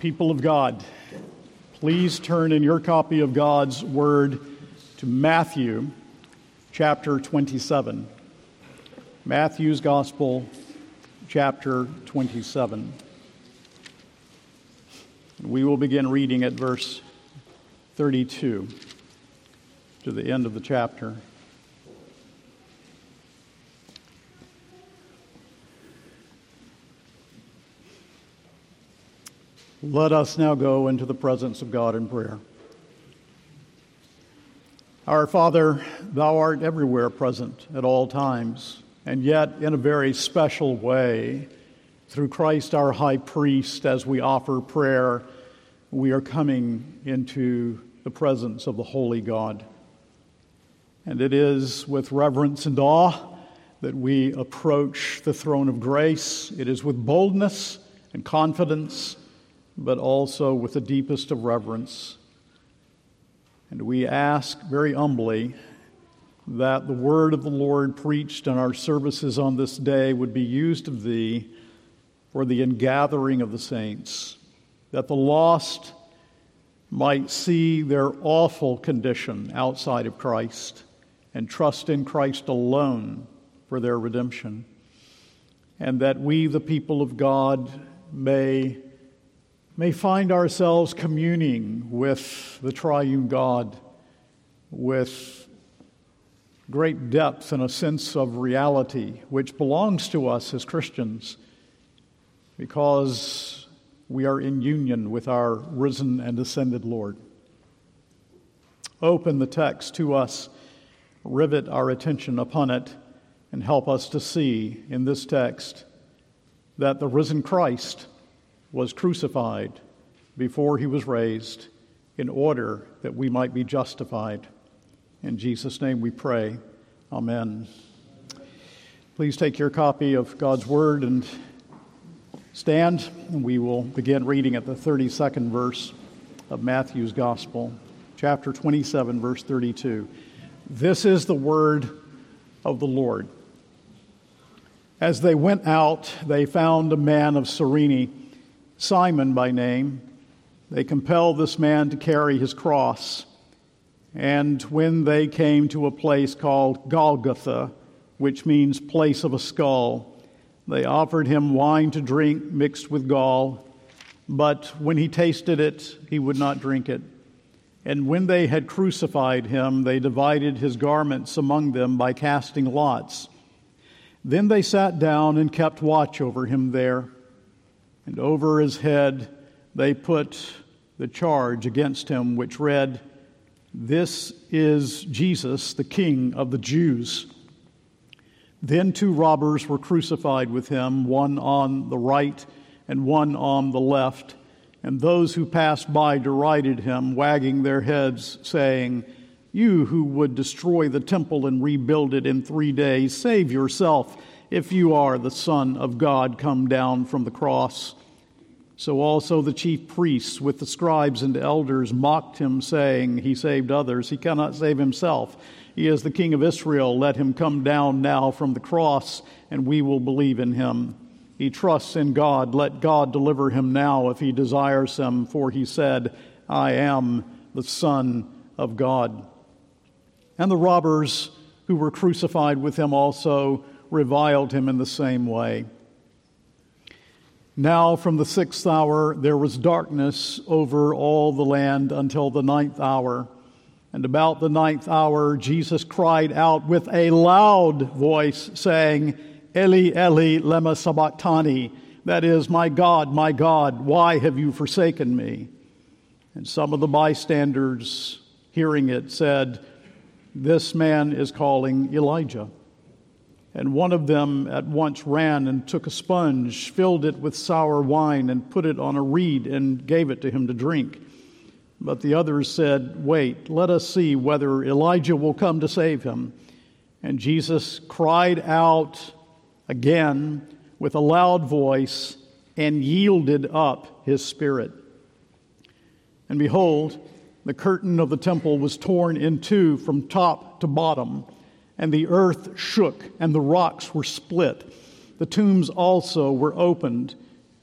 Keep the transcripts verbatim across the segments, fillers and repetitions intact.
people of God, please turn in your copy of God's Word to Matthew chapter twenty-seven. Matthew's Gospel, chapter twenty-seven. We will begin reading at verse thirty-two to the end of the chapter. Let us now go into the presence of God in prayer. Our Father, Thou art everywhere present at all times, and yet in a very special way. Through Christ our High Priest, as we offer prayer, we are coming into the presence of the Holy God. And it is with reverence and awe that we approach the throne of grace. It is with boldness and confidence, but also with the deepest of reverence. And we ask very humbly that the word of the Lord preached in our services on this day would be used of Thee for the ingathering of the saints, that the lost might see their awful condition outside of Christ and trust in Christ alone for their redemption, and that we, the people of God, may may find ourselves communing with the triune God with great depth and a sense of reality which belongs to us as Christians because we are in union with our risen and ascended Lord. Open the text to us, rivet our attention upon it, and help us to see in this text that the risen Christ was crucified before he was raised in order that we might be justified. In Jesus' name we pray. Amen. Please take your copy of God's Word and stand, and we will begin reading at the thirty-second verse of Matthew's Gospel, chapter twenty-seven, verse thirty-two. This is the word of the Lord. As they went out, they found a man of Cyrene, Simon by name. They compelled this man to carry his cross. And when they came to a place called Golgotha, which means place of a skull, they offered him wine to drink mixed with gall. But when he tasted it, he would not drink it. And when they had crucified him, they divided his garments among them by casting lots. Then they sat down and kept watch over him there. And over his head they put the charge against him, which read, "This is Jesus, the King of the Jews." Then two robbers were crucified with him, one on the right and one on the left. And those who passed by derided him, wagging their heads, saying, "You who would destroy the temple and rebuild it in three days, save yourself. If you are the Son of God, come down from the cross." So also the chief priests with the scribes and elders mocked him, saying, "He saved others. He cannot save himself. He is the King of Israel. Let him come down now from the cross, and we will believe in him. He trusts in God. Let God deliver him now if he desires him. For he said, I am the Son of God." And the robbers who were crucified with him also reviled him in the same way. Now from the sixth hour there was darkness over all the land until the ninth hour. And about the ninth hour Jesus cried out with a loud voice, saying, "Eli, Eli, lema sabachthani," that is, "My God, my God, why have you forsaken me?" And some of the bystanders, hearing it, said, "This man is calling Elijah." And one of them at once ran and took a sponge, filled it with sour wine, and put it on a reed and gave it to him to drink. But the others said, "Wait, let us see whether Elijah will come to save him." And Jesus cried out again with a loud voice and yielded up his spirit. And behold, the curtain of the temple was torn in two from top to bottom, and the earth shook, and the rocks were split. The tombs also were opened,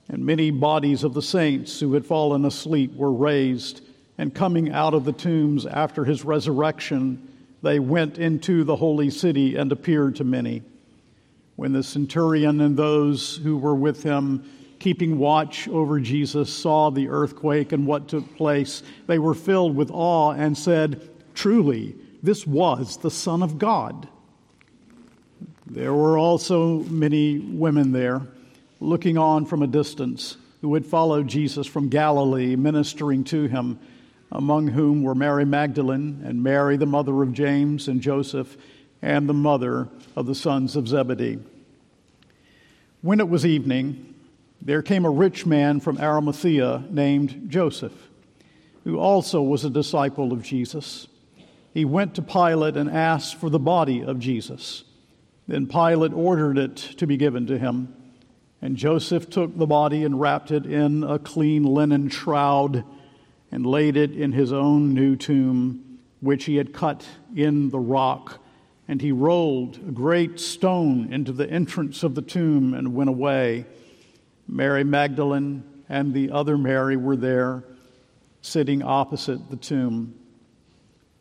and many bodies of the saints who had fallen asleep were raised, and coming out of the tombs after his resurrection, they went into the holy city and appeared to many. When the centurion and those who were with him, keeping watch over Jesus, saw the earthquake and what took place, they were filled with awe and said, "Truly, this was the Son of God." There were also many women there, looking on from a distance, who had followed Jesus from Galilee, ministering to him, among whom were Mary Magdalene and Mary, the mother of James and Joseph, and the mother of the sons of Zebedee. When it was evening, there came a rich man from Arimathea named Joseph, who also was a disciple of Jesus. He went to Pilate and asked for the body of Jesus. Then Pilate ordered it to be given to him. And Joseph took the body and wrapped it in a clean linen shroud and laid it in his own new tomb, which he had cut in the rock. And he rolled a great stone into the entrance of the tomb and went away. Mary Magdalene and the other Mary were there, sitting opposite the tomb.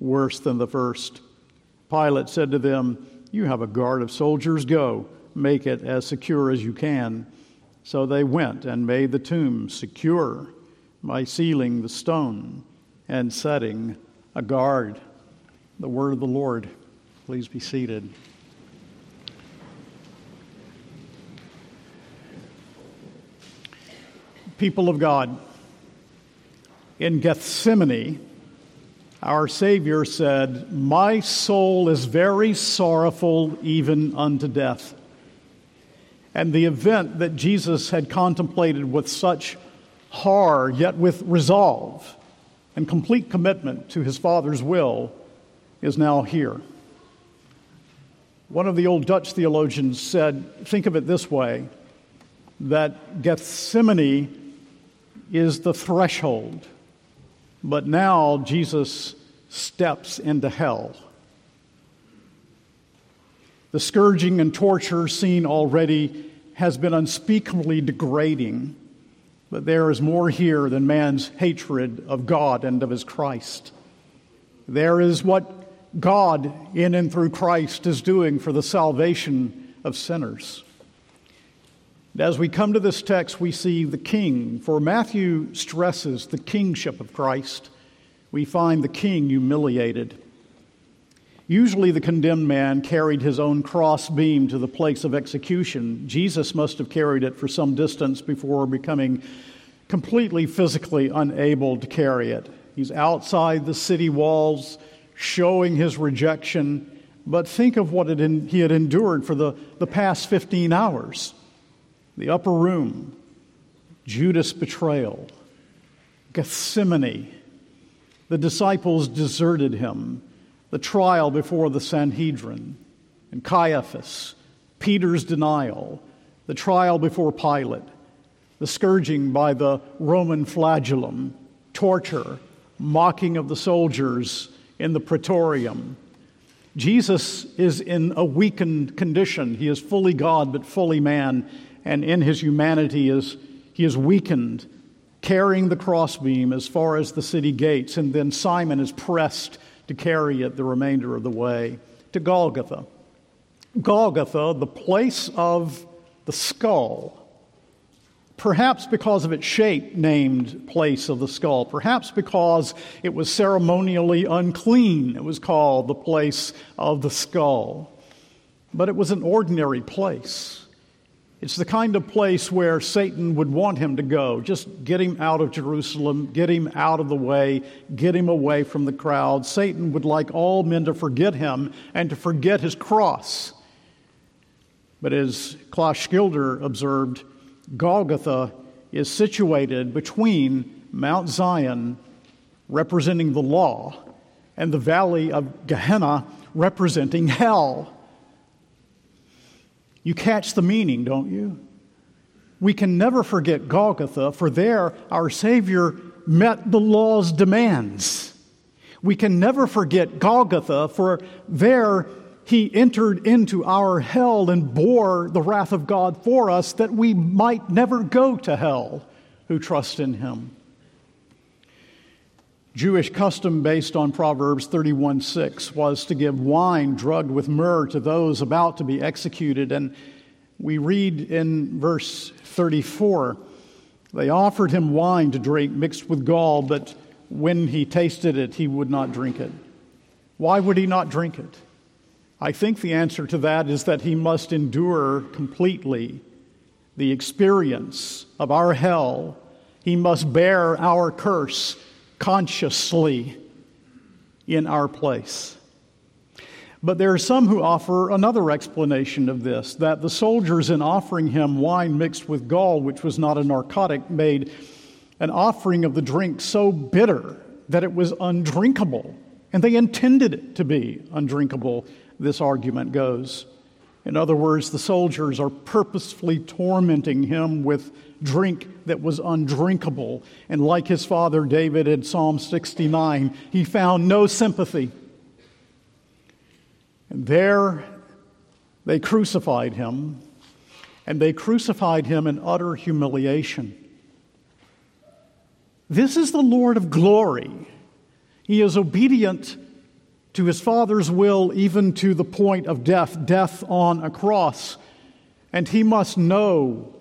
worse than the first." Pilate said to them, "You have a guard of soldiers. Go, make it as secure as you can." So they went and made the tomb secure by sealing the stone and setting a guard. The word of the Lord. Please be seated. People of God, in Gethsemane, our Savior said, "My soul is very sorrowful, even unto death." And the event that Jesus had contemplated with such horror, yet with resolve and complete commitment to his Father's will, is now here. One of the old Dutch theologians said, think of it this way, that Gethsemane is the threshold. But now Jesus steps into hell. The scourging and torture seen already has been unspeakably degrading, but there is more here than man's hatred of God and of his Christ. There is what God in and through Christ is doing for the salvation of sinners. As we come to this text, we see the king, for Matthew stresses the kingship of Christ. We find the king humiliated. Usually the condemned man carried his own cross beam to the place of execution. Jesus must have carried it for some distance before becoming completely physically unable to carry it. He's outside the city walls, showing his rejection, but think of what it in, he had endured for the, the past fifteen hours. The upper room, Judas' betrayal, Gethsemane, the disciples deserted him, the trial before the Sanhedrin, and Caiaphas, Peter's denial, the trial before Pilate, the scourging by the Roman flagellum, torture, mocking of the soldiers in the praetorium. Jesus is in a weakened condition. He is fully God but fully man. And in his humanity, is he is weakened, carrying the crossbeam as far as the city gates. And then Simon is pressed to carry it the remainder of the way to Golgotha. Golgotha, the place of the skull. Perhaps because of its shape, named place of the skull. Perhaps because it was ceremonially unclean, it was called the place of the skull. But it was an ordinary place. It's the kind of place where Satan would want him to go. Just get him out of Jerusalem, get him out of the way, get him away from the crowd. Satan would like all men to forget him and to forget his cross. But as Klaus Schilder observed, Golgotha is situated between Mount Zion, representing the law, and the valley of Gehenna, representing hell. You catch the meaning, don't you? We can never forget Golgotha, for there our Savior met the law's demands. We can never forget Golgotha, for there he entered into our hell and bore the wrath of God for us, that we might never go to hell who trust in him. Jewish custom based on Proverbs thirty-one six was to give wine drugged with myrrh to those about to be executed. And we read in verse thirty-four, they offered him wine to drink mixed with gall, but when he tasted it, he would not drink it. Why would he not drink it? I think the answer to that is that he must endure completely the experience of our hell. He must bear our curse consciously in our place. But there are some who offer another explanation of this, that the soldiers, in offering him wine mixed with gall, which was not a narcotic, made an offering of the drink so bitter that it was undrinkable, and they intended it to be undrinkable, this argument goes. In other words, the soldiers are purposefully tormenting him with drink that was undrinkable, and like his father David in Psalm sixty-nine, he found no sympathy. And there they crucified him, and they crucified him in utter humiliation. This is the Lord of glory. He is obedient to his Father's will, even to the point of death, death on a cross. And he must know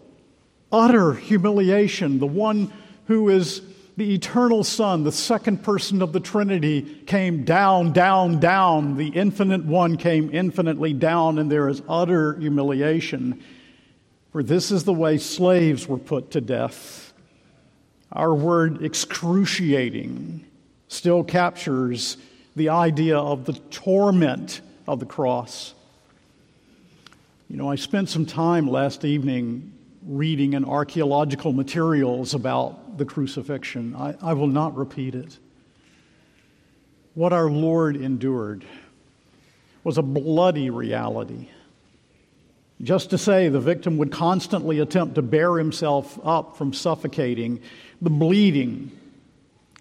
utter humiliation. The one who is the eternal Son, the second person of the Trinity, came down, down, down. The infinite one came infinitely down, and there is utter humiliation. For this is the way slaves were put to death. Our word excruciating still captures the idea of the torment of the cross. You know, I spent some time last evening reading in archaeological materials about the crucifixion. I, I will not repeat it. What our Lord endured was a bloody reality. Just to say, the victim would constantly attempt to bear himself up from suffocating, the bleeding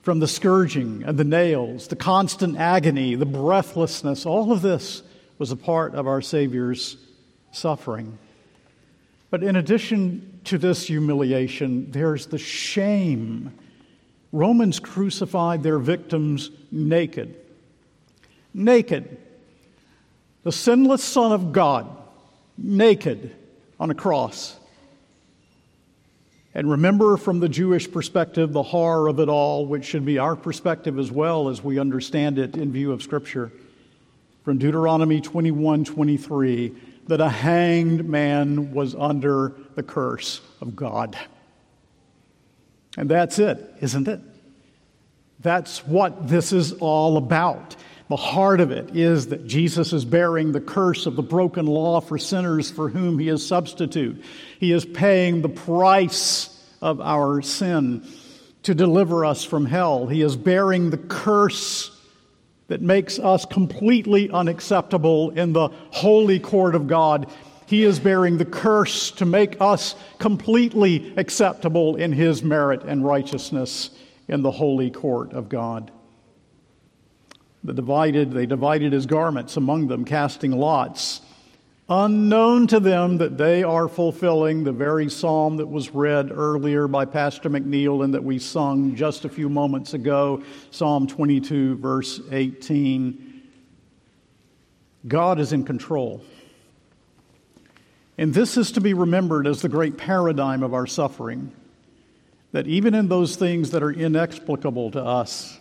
from the scourging and the nails, the constant agony, the breathlessness, all of this was a part of our Savior's suffering. But in addition to this humiliation, there's the shame. Romans crucified their victims naked. Naked. The sinless Son of God, naked on a cross. And remember, from the Jewish perspective, the horror of it all, which should be our perspective as well as we understand it in view of Scripture. From Deuteronomy twenty-one twenty-three, that a hanged man was under the curse of God. And that's it, isn't it? That's what this is all about. The heart of it is that Jesus is bearing the curse of the broken law for sinners for whom he is substitute. He is paying the price of our sin to deliver us from hell. He is bearing the curse that makes us completely unacceptable in the holy court of God. He is bearing the curse to make us completely acceptable in his merit and righteousness in the holy court of God. The divided, they divided his garments among them, casting lots, unknown to them that they are fulfilling the very psalm that was read earlier by Pastor McNeil and that we sung just a few moments ago, Psalm twenty-two, verse eighteen. God is in control. And this is to be remembered as the great paradigm of our suffering, that even in those things that are inexplicable to us,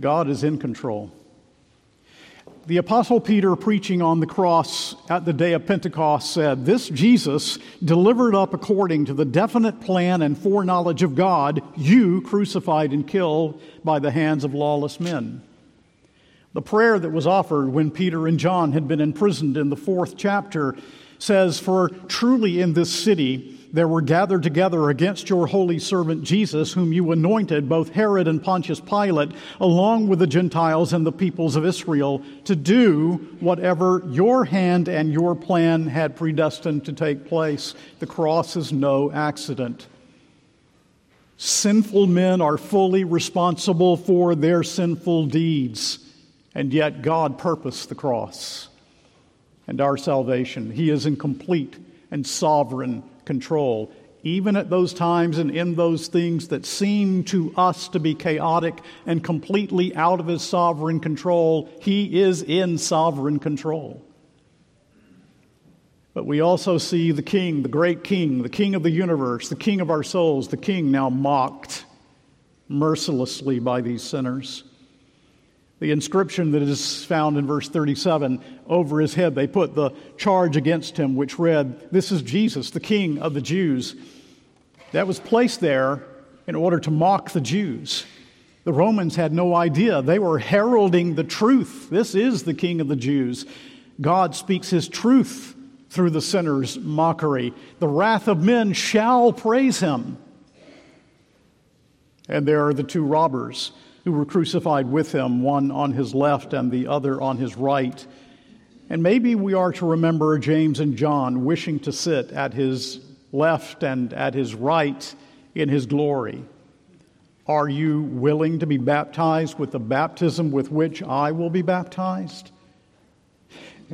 God is in control. The Apostle Peter, preaching on the cross at the day of Pentecost, said, "This Jesus, delivered up according to the definite plan and foreknowledge of God, you crucified and killed by the hands of lawless men." The prayer that was offered when Peter and John had been imprisoned in the fourth chapter says, "For truly in this city there were gathered together against your holy servant Jesus, whom you anointed, both Herod and Pontius Pilate, along with the Gentiles and the peoples of Israel, to do whatever your hand and your plan had predestined to take place. The cross is no accident. Sinful men are fully responsible for their sinful deeds, and yet God purposed the cross and our salvation. He is in complete and sovereign control, even at those times and in those things that seem to us to be chaotic and completely out of His sovereign control. He is in sovereign control. But we also see the King, the great King, the King of the universe, the King of our souls, the King now mocked mercilessly by these sinners. The inscription that is found in verse thirty-seven, over his head they put the charge against him, which read, "This is Jesus, the King of the Jews." That was placed there in order to mock the Jews. The Romans had no idea. They were heralding the truth. This is the King of the Jews. God speaks His truth through the sinner's mockery. The wrath of men shall praise Him. And there are the two robbers who were crucified with Him, one on His left and the other on His right. And maybe we are to remember James and John wishing to sit at His left and at His right in His glory. Are you willing to be baptized with the baptism with which I will be baptized?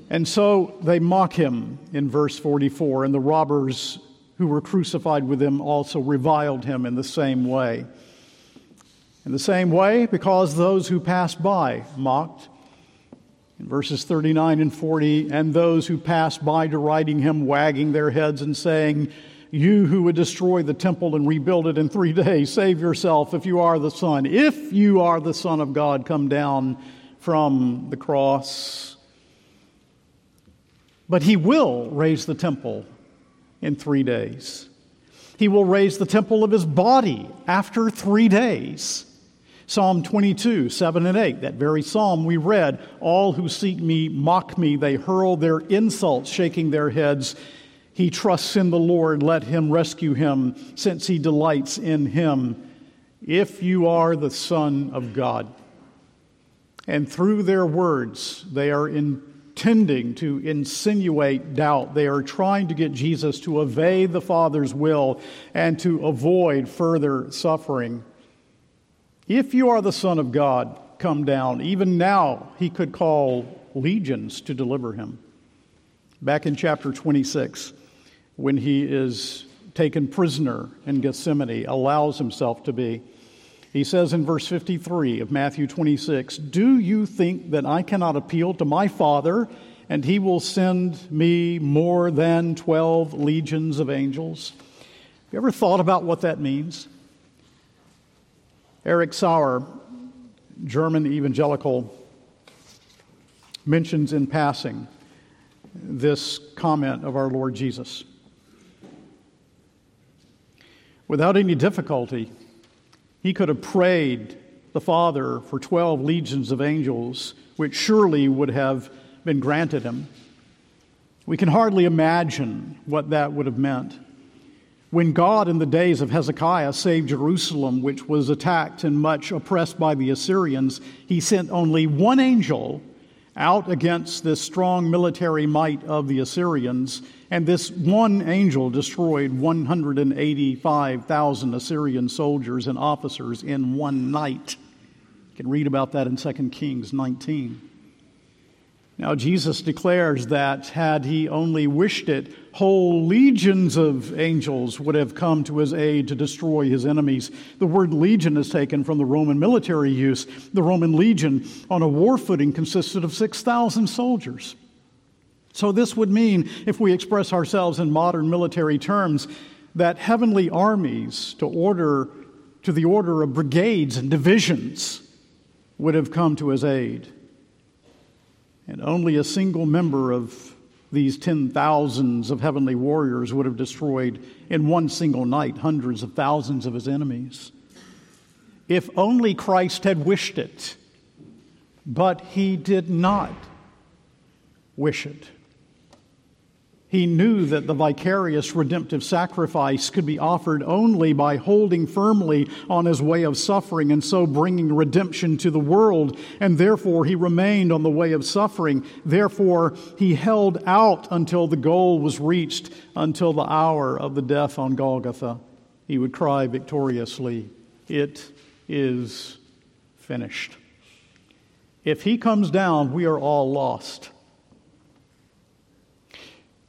And so they mock Him in verse forty-four, and the robbers who were crucified with Him also reviled Him in the same way. In the same way, because those who passed by mocked. In verses thirty-nine and forty, and those who passed by deriding Him, wagging their heads and saying, "You who would destroy the temple and rebuild it in three days, save yourself if you are the Son. If you are the Son of God, come down from the cross." But He will raise the temple in three days. He will raise the temple of His body after three days. Psalm twenty-two, seven and eight, that very psalm we read, "All who seek me mock me. They hurl their insults, shaking their heads. He trusts in the Lord. Let Him rescue him, since He delights in Him. If you are the Son of God." And through their words, they are in tending to insinuate doubt. They are trying to get Jesus to obey the Father's will and to avoid further suffering. If you are the Son of God, come down. Even now, He could call legions to deliver Him. Back in chapter twenty-six, when He is taken prisoner in Gethsemane, allows Himself to be, He says in verse fifty-three of Matthew twenty-six, "Do you think that I cannot appeal to my Father, and He will send me more than twelve legions of angels?" Have you ever thought about what that means? Eric Sauer, German evangelical, mentions in passing this comment of our Lord Jesus. Without any difficulty, He could have prayed the Father for twelve legions of angels, which surely would have been granted Him. We can hardly imagine what that would have meant. When God, in the days of Hezekiah, saved Jerusalem, which was attacked and much oppressed by the Assyrians, He sent only one angel out against this strong military might of the Assyrians, and this one angel destroyed one hundred eighty-five thousand Assyrian soldiers and officers in one night. You can read about that in Second Kings nineteen. Now Jesus declares that had He only wished it, whole legions of angels would have come to His aid to destroy His enemies. The word legion is taken from the Roman military use. The Roman legion on a war footing consisted of six thousand soldiers. So this would mean, if we express ourselves in modern military terms, that heavenly armies to order to the order of brigades and divisions would have come to His aid. And only a single member of these ten thousands of heavenly warriors would have destroyed in one single night hundreds of thousands of His enemies. If only Christ had wished it, but He did not wish it. He knew that the vicarious redemptive sacrifice could be offered only by holding firmly on his way of suffering and so bringing redemption to the world, and therefore he remained on the way of suffering. Therefore he held out until the goal was reached, until the hour of the death on Golgotha. He would cry victoriously, "It is finished." If he comes down, we are all lost.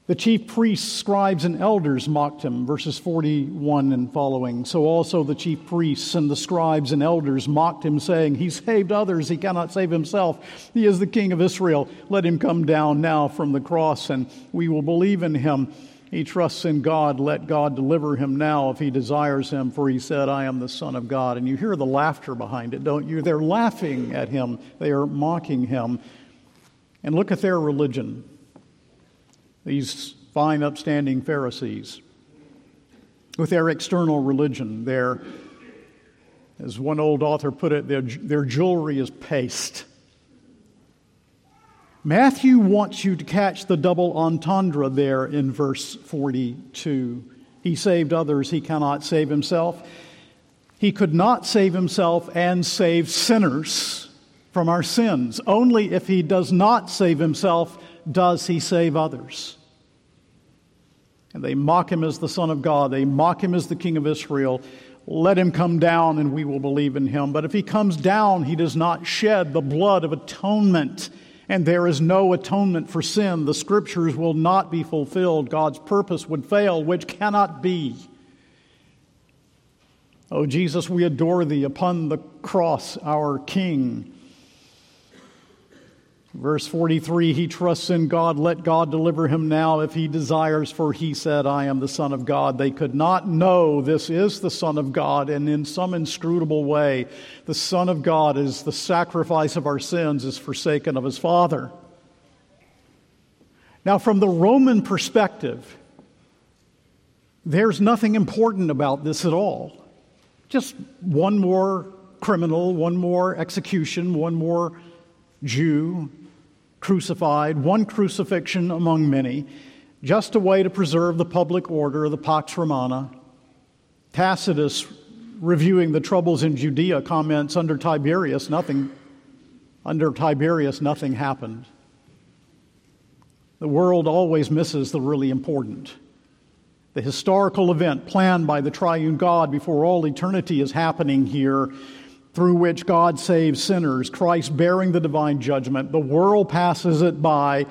The chief priests, scribes, and elders mocked him, verses forty-one and following. So also the chief priests and the scribes and elders mocked him, saying, "He saved others, he cannot save himself. He is the king of Israel. Let him come down now from the cross, and we will believe in him. He trusts in God. Let God deliver him now if he desires him, for he said, 'I am the Son of God.'" And you hear the laughter behind it, don't you? They're laughing at him. They are mocking him. And look at their religion. These fine, upstanding Pharisees, with their external religion, their, as one old author put it, their, their jewelry is paste. Matthew wants you to catch the double entendre there in verse forty-two. He saved others, he cannot save himself. He could not save himself and save sinners from our sins. Only if he does not save himself does he save others. And they mock him as the Son of God. They mock him as the King of Israel. Let him come down and we will believe in him. But if he comes down, he does not shed the blood of atonement. And there is no atonement for sin. The scriptures will not be fulfilled. God's purpose would fail, which cannot be. O Jesus, we adore thee upon the cross, our King. Verse forty-three, he trusts in God. Let God deliver him now if he desires, for he said, "I am the Son of God." They could not know this is the Son of God, and in some inscrutable way, the Son of God is the sacrifice of our sins, is forsaken of his Father. Now, from the Roman perspective, there's nothing important about this at all. Just one more criminal, one more execution, one more Jew crucified, one crucifixion among many, just a way to preserve the public order, the Pax Romana. Tacitus, reviewing the troubles in Judea, comments, under Tiberius, nothing, under Tiberius, nothing happened. The world always misses the really important. The historical event planned by the triune God before all eternity is happening here, through which God saves sinners, Christ bearing the divine judgment. The world passes it by,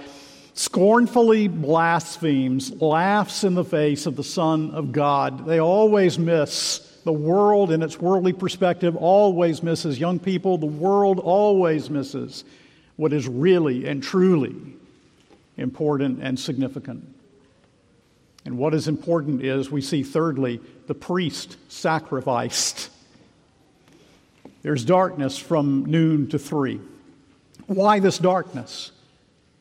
scornfully blasphemes, laughs in the face of the Son of God. They always miss. The world in its worldly perspective always misses. Young people, the world always misses what is really and truly important and significant. And what is important is, we see thirdly, the priest sacrificed. There's darkness from noon to three. Why this darkness?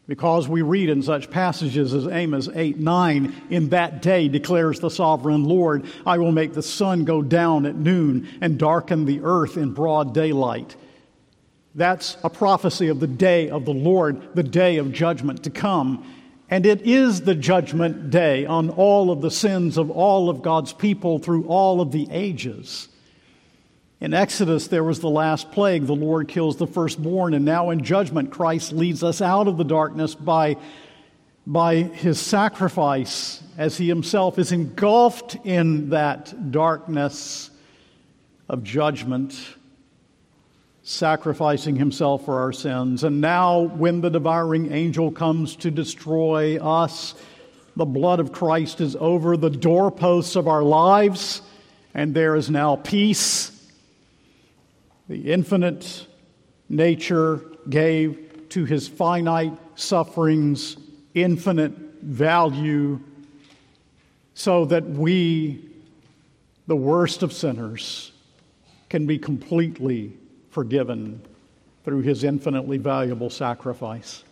Because we read in such passages as Amos eight nine, "In that day declares the sovereign Lord, I will make the sun go down at noon and darken the earth in broad daylight." That's a prophecy of the day of the Lord, the day of judgment to come. And it is the judgment day on all of the sins of all of God's people through all of the ages. In Exodus, there was the last plague. The Lord kills the firstborn, and now in judgment, Christ leads us out of the darkness by, by his sacrifice, as he himself is engulfed in that darkness of judgment, sacrificing himself for our sins. And now, when the devouring angel comes to destroy us, the blood of Christ is over the doorposts of our lives, and there is now peace. The infinite nature gave to his finite sufferings infinite value so that we, the worst of sinners, can be completely forgiven through his infinitely valuable sacrifice.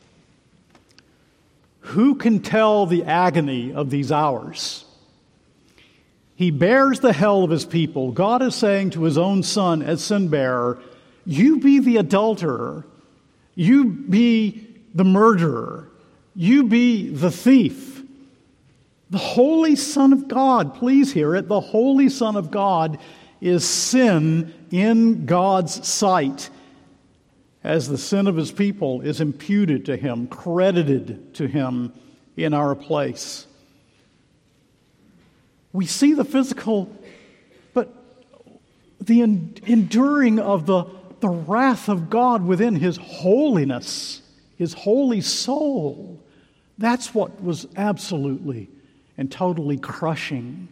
Who can tell the agony of these hours? He bears the hell of his people. God is saying to his own son as sin-bearer, you be the adulterer, you be the murderer, you be the thief, The Holy Son of God, please hear it, the Holy Son of God is sin in God's sight, as the sin of his people is imputed to him, credited to him in our place. We see the physical, but the en- enduring of the, the wrath of God within his holiness, his holy soul, that's what was absolutely and totally crushing.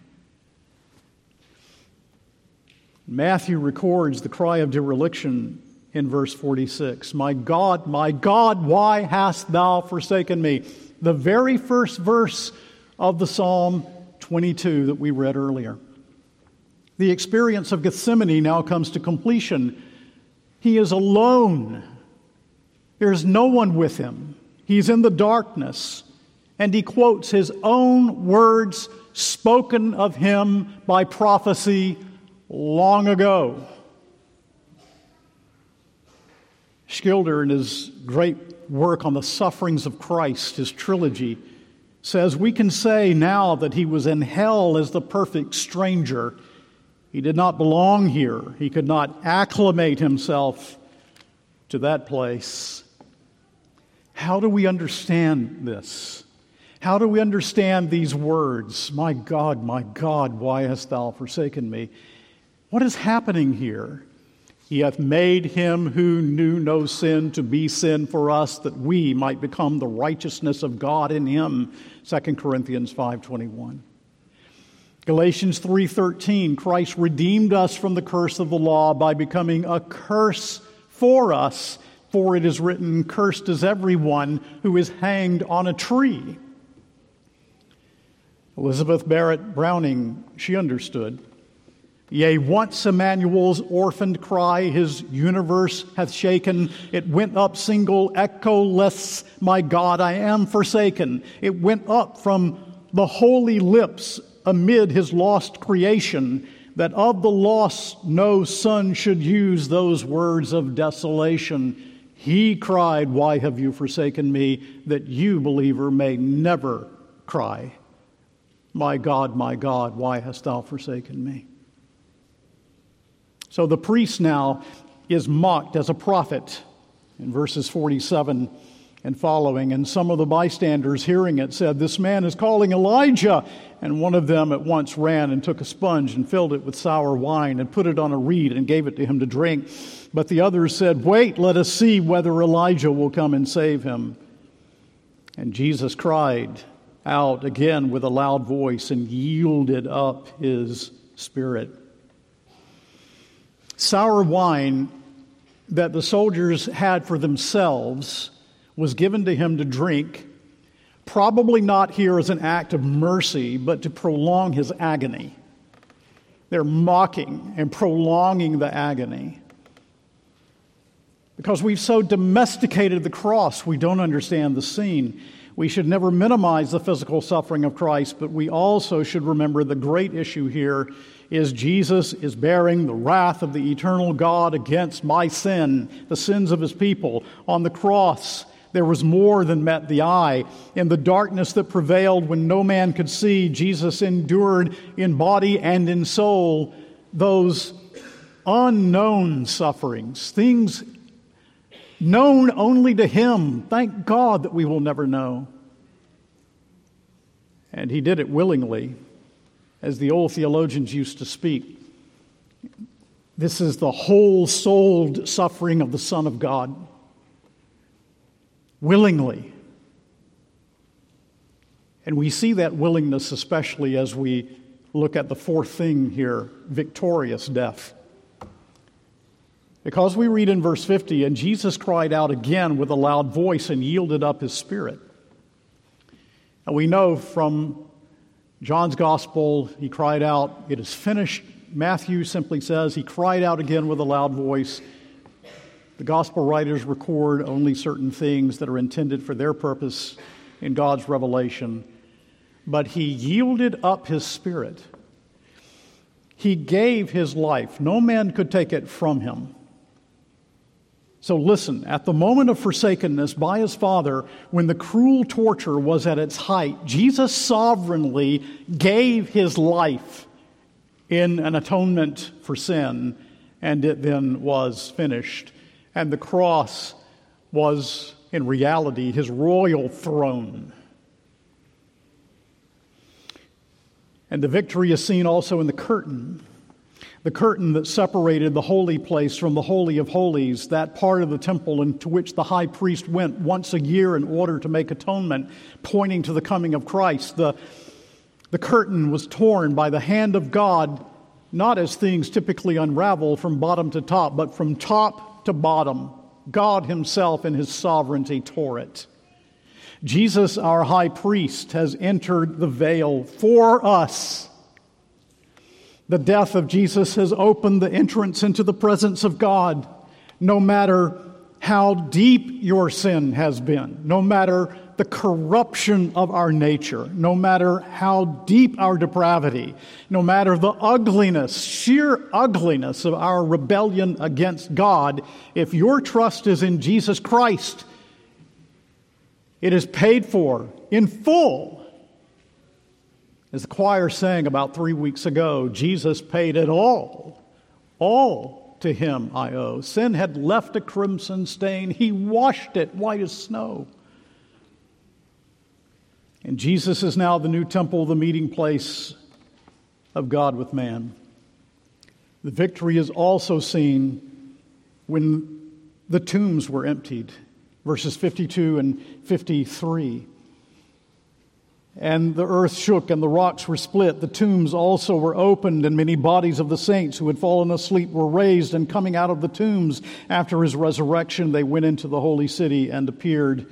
Matthew records the cry of dereliction in verse forty-six. My God, my God, why hast thou forsaken me? The very first verse of the Psalm twenty-two that we read earlier. The experience of Gethsemane now comes to completion. He is alone. There's no one with him. He's in the darkness. And he quotes his own words spoken of him by prophecy long ago. Schilder, in his great work on the sufferings of Christ, his trilogy, says, we can say now that he was in hell as the perfect stranger. He did not belong here. He could not acclimate himself to that place. How do we understand this? How do we understand these words? My God, my God, why hast thou forsaken me? What is happening here? He hath made him who knew no sin to be sin for us, that we might become the righteousness of God in him. Second Corinthians five twenty-one. Galatians three thirteen, Christ redeemed us from the curse of the law by becoming a curse for us, for it is written, cursed is everyone who is hanged on a tree. Elizabeth Barrett Browning, she understood. Yea, once Emmanuel's orphaned cry, his universe hath shaken. It went up single, echoless, my God, I am forsaken. It went up from the holy lips amid his lost creation, that of the lost no son should use those words of desolation. He cried, why have you forsaken me? That you, believer, may never cry, my God, my God, why hast thou forsaken me? So the priest now is mocked as a prophet in verses forty-seven and following. And some of the bystanders hearing it said, this man is calling Elijah. And one of them at once ran and took a sponge and filled it with sour wine and put it on a reed and gave it to him to drink. But the others said, wait, let us see whether Elijah will come and save him. And Jesus cried out again with a loud voice and yielded up his spirit. Sour wine that the soldiers had for themselves was given to him to drink, probably not here as an act of mercy, but to prolong his agony. They're mocking and prolonging the agony. Because we've so domesticated the cross, we don't understand the scene. We should never minimize the physical suffering of Christ, but we also should remember the great issue here is Jesus is bearing the wrath of the eternal God against my sin, the sins of his people. On the cross, there was more than met the eye. In the darkness that prevailed when no man could see, Jesus endured in body and in soul those unknown sufferings, things known only to him. Thank God that we will never know. And he did it willingly. As the old theologians used to speak, this is the whole-souled suffering of the Son of God, willingly. And we see that willingness especially as we look at the fourth thing here, victorious death. Because we read in verse fifty, and Jesus cried out again with a loud voice and yielded up his spirit. And we know from John's gospel, he cried out, it is finished. Matthew simply says, he cried out again with a loud voice. The gospel writers record only certain things that are intended for their purpose in God's revelation. But he yielded up his spirit. He gave his life. No man could take it from him. So listen, at the moment of forsakenness by his Father, when the cruel torture was at its height, Jesus sovereignly gave his life in an atonement for sin, and it then was finished. And the cross was, in reality, his royal throne. And the victory is seen also in the curtain. The curtain that separated the holy place from the Holy of Holies, that part of the temple into which the high priest went once a year in order to make atonement, pointing to the coming of Christ. The, the curtain was torn by the hand of God, not as things typically unravel from bottom to top, but from top to bottom. God himself in his sovereignty tore it. Jesus, our high priest, has entered the veil for us. The death of Jesus has opened the entrance into the presence of God. No matter how deep your sin has been, no matter the corruption of our nature, no matter how deep our depravity, no matter the ugliness, sheer ugliness of our rebellion against God, if your trust is in Jesus Christ, it is paid for in full. As the choir sang about three weeks ago, Jesus paid it all. All to him I owe. Sin had left a crimson stain. He washed it white as snow. And Jesus is now the new temple, the meeting place of God with man. The victory is also seen when the tombs were emptied. Verses fifty-two and fifty-three. And the earth shook and the rocks were split. The tombs also were opened, and many bodies of the saints who had fallen asleep were raised. And coming out of the tombs after his resurrection, they went into the holy city and appeared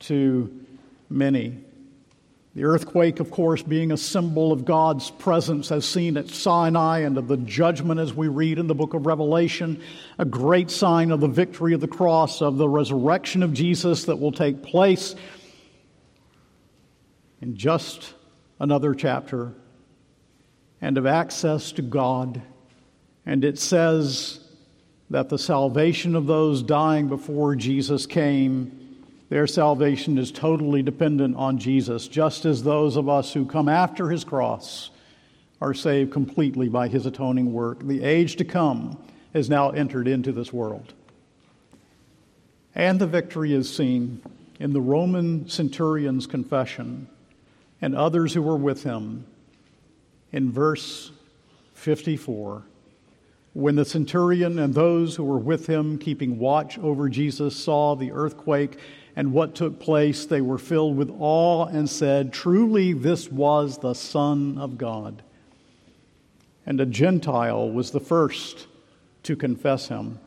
to many. The earthquake, of course, being a symbol of God's presence as seen at Sinai and of the judgment as we read in the book of Revelation, a great sign of the victory of the cross, of the resurrection of Jesus that will take place in just another chapter, and of access to God. And it says that the salvation of those dying before Jesus came, their salvation is totally dependent on Jesus, just as those of us who come after his cross are saved completely by his atoning work. The age to come has now entered into this world. And the victory is seen in the Roman centurion's confession and others who were with him, in verse fifty-four, when the centurion and those who were with him keeping watch over Jesus saw the earthquake and what took place, they were filled with awe and said, "Truly this was the Son of God." And a Gentile was the first to confess him.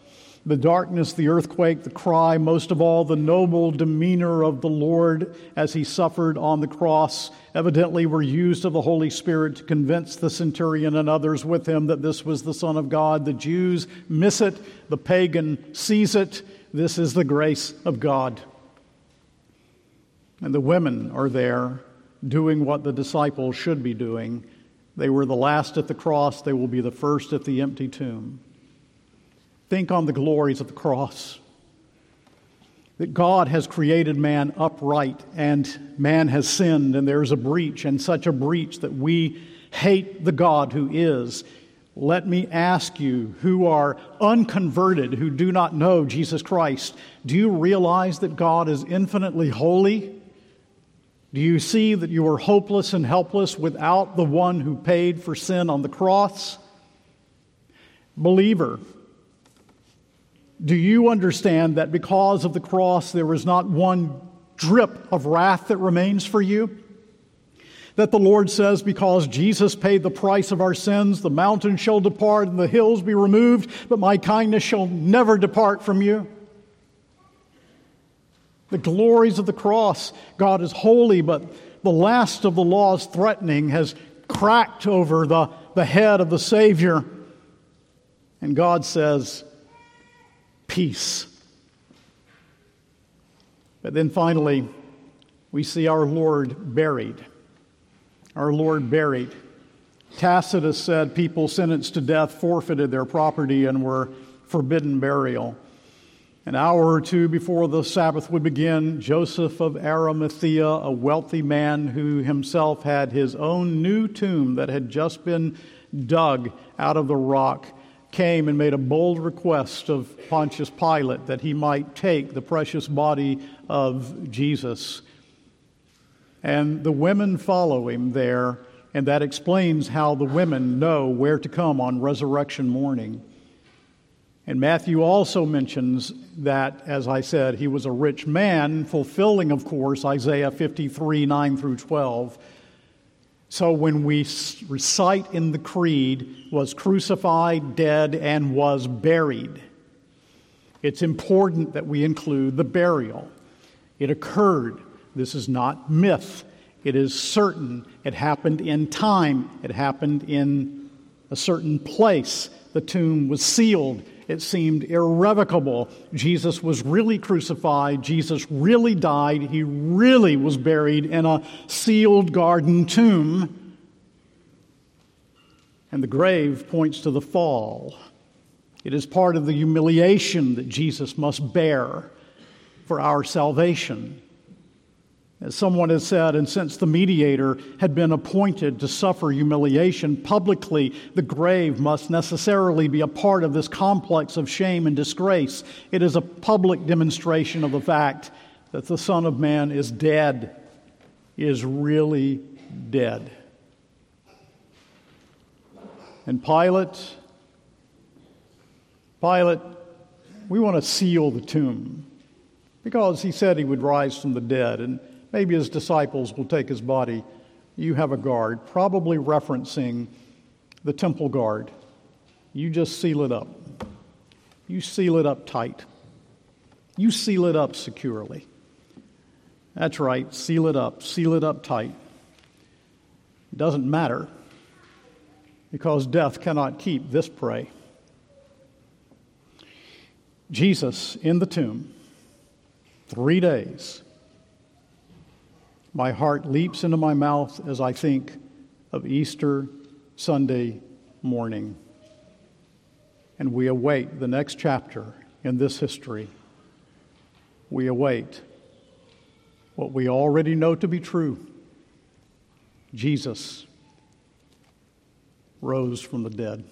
The darkness, the earthquake, the cry, most of all, the noble demeanor of the Lord as he suffered on the cross, evidently were used of the Holy Spirit to convince the centurion and others with him that this was the Son of God. The Jews miss it. The pagan sees it. This is the grace of God. And the women are there doing what the disciples should be doing. They were the last at the cross. They will be the first at the empty tomb. Think on the glories of the cross. That God has created man upright, and man has sinned, and there is a breach, and such a breach that we hate the God who is. Let me ask you, who are unconverted, who do not know Jesus Christ, do you realize that God is infinitely holy? Do you see that you are hopeless and helpless without the one who paid for sin on the cross? Believer, do you understand that because of the cross there is not one drip of wrath that remains for you? That the Lord says, because Jesus paid the price of our sins, the mountains shall depart and the hills be removed, but my kindness shall never depart from you. The glories of the cross, God is holy, but the last of the law's threatening has cracked over the, the head of the Savior. And God says, peace. But then finally, we see our Lord buried. Our Lord buried. Tacitus said people sentenced to death forfeited their property and were forbidden burial. An hour or two before the Sabbath would begin, Joseph of Arimathea, a wealthy man who himself had his own new tomb that had just been dug out of the rock, came and made a bold request of Pontius Pilate that he might take the precious body of Jesus. And the women follow him there, and that explains how the women know where to come on resurrection morning. And Matthew also mentions that, as I said, he was a rich man, fulfilling, of course, Isaiah fifty-three, nine through twelve. So when we recite in the Creed, was crucified, dead, and was buried, it's important that we include the burial. It occurred. This is not myth. It is certain. It happened in time. It happened in a certain place. The tomb was sealed. It seemed irrevocable. Jesus was really crucified. Jesus really died. He really was buried in a sealed garden tomb. And the grave points to the fall. It is part of the humiliation that Jesus must bear for our salvation. As someone has said, and since the mediator had been appointed to suffer humiliation publicly, the grave must necessarily be a part of this complex of shame and disgrace. It is a public demonstration of the fact that the Son of Man is dead, is really dead. And Pilate, Pilate, we want to seal the tomb because he said he would rise from the dead, and maybe his disciples will take his body. You have a guard, probably referencing the temple guard. You just seal it up. You seal it up tight. You seal it up securely. That's right, seal it up, seal it up tight. It doesn't matter, because death cannot keep this prey. Jesus in the tomb, three days. My heart leaps into my mouth as I think of Easter Sunday morning. And we await the next chapter in this history. We await what we already know to be true. Jesus rose from the dead.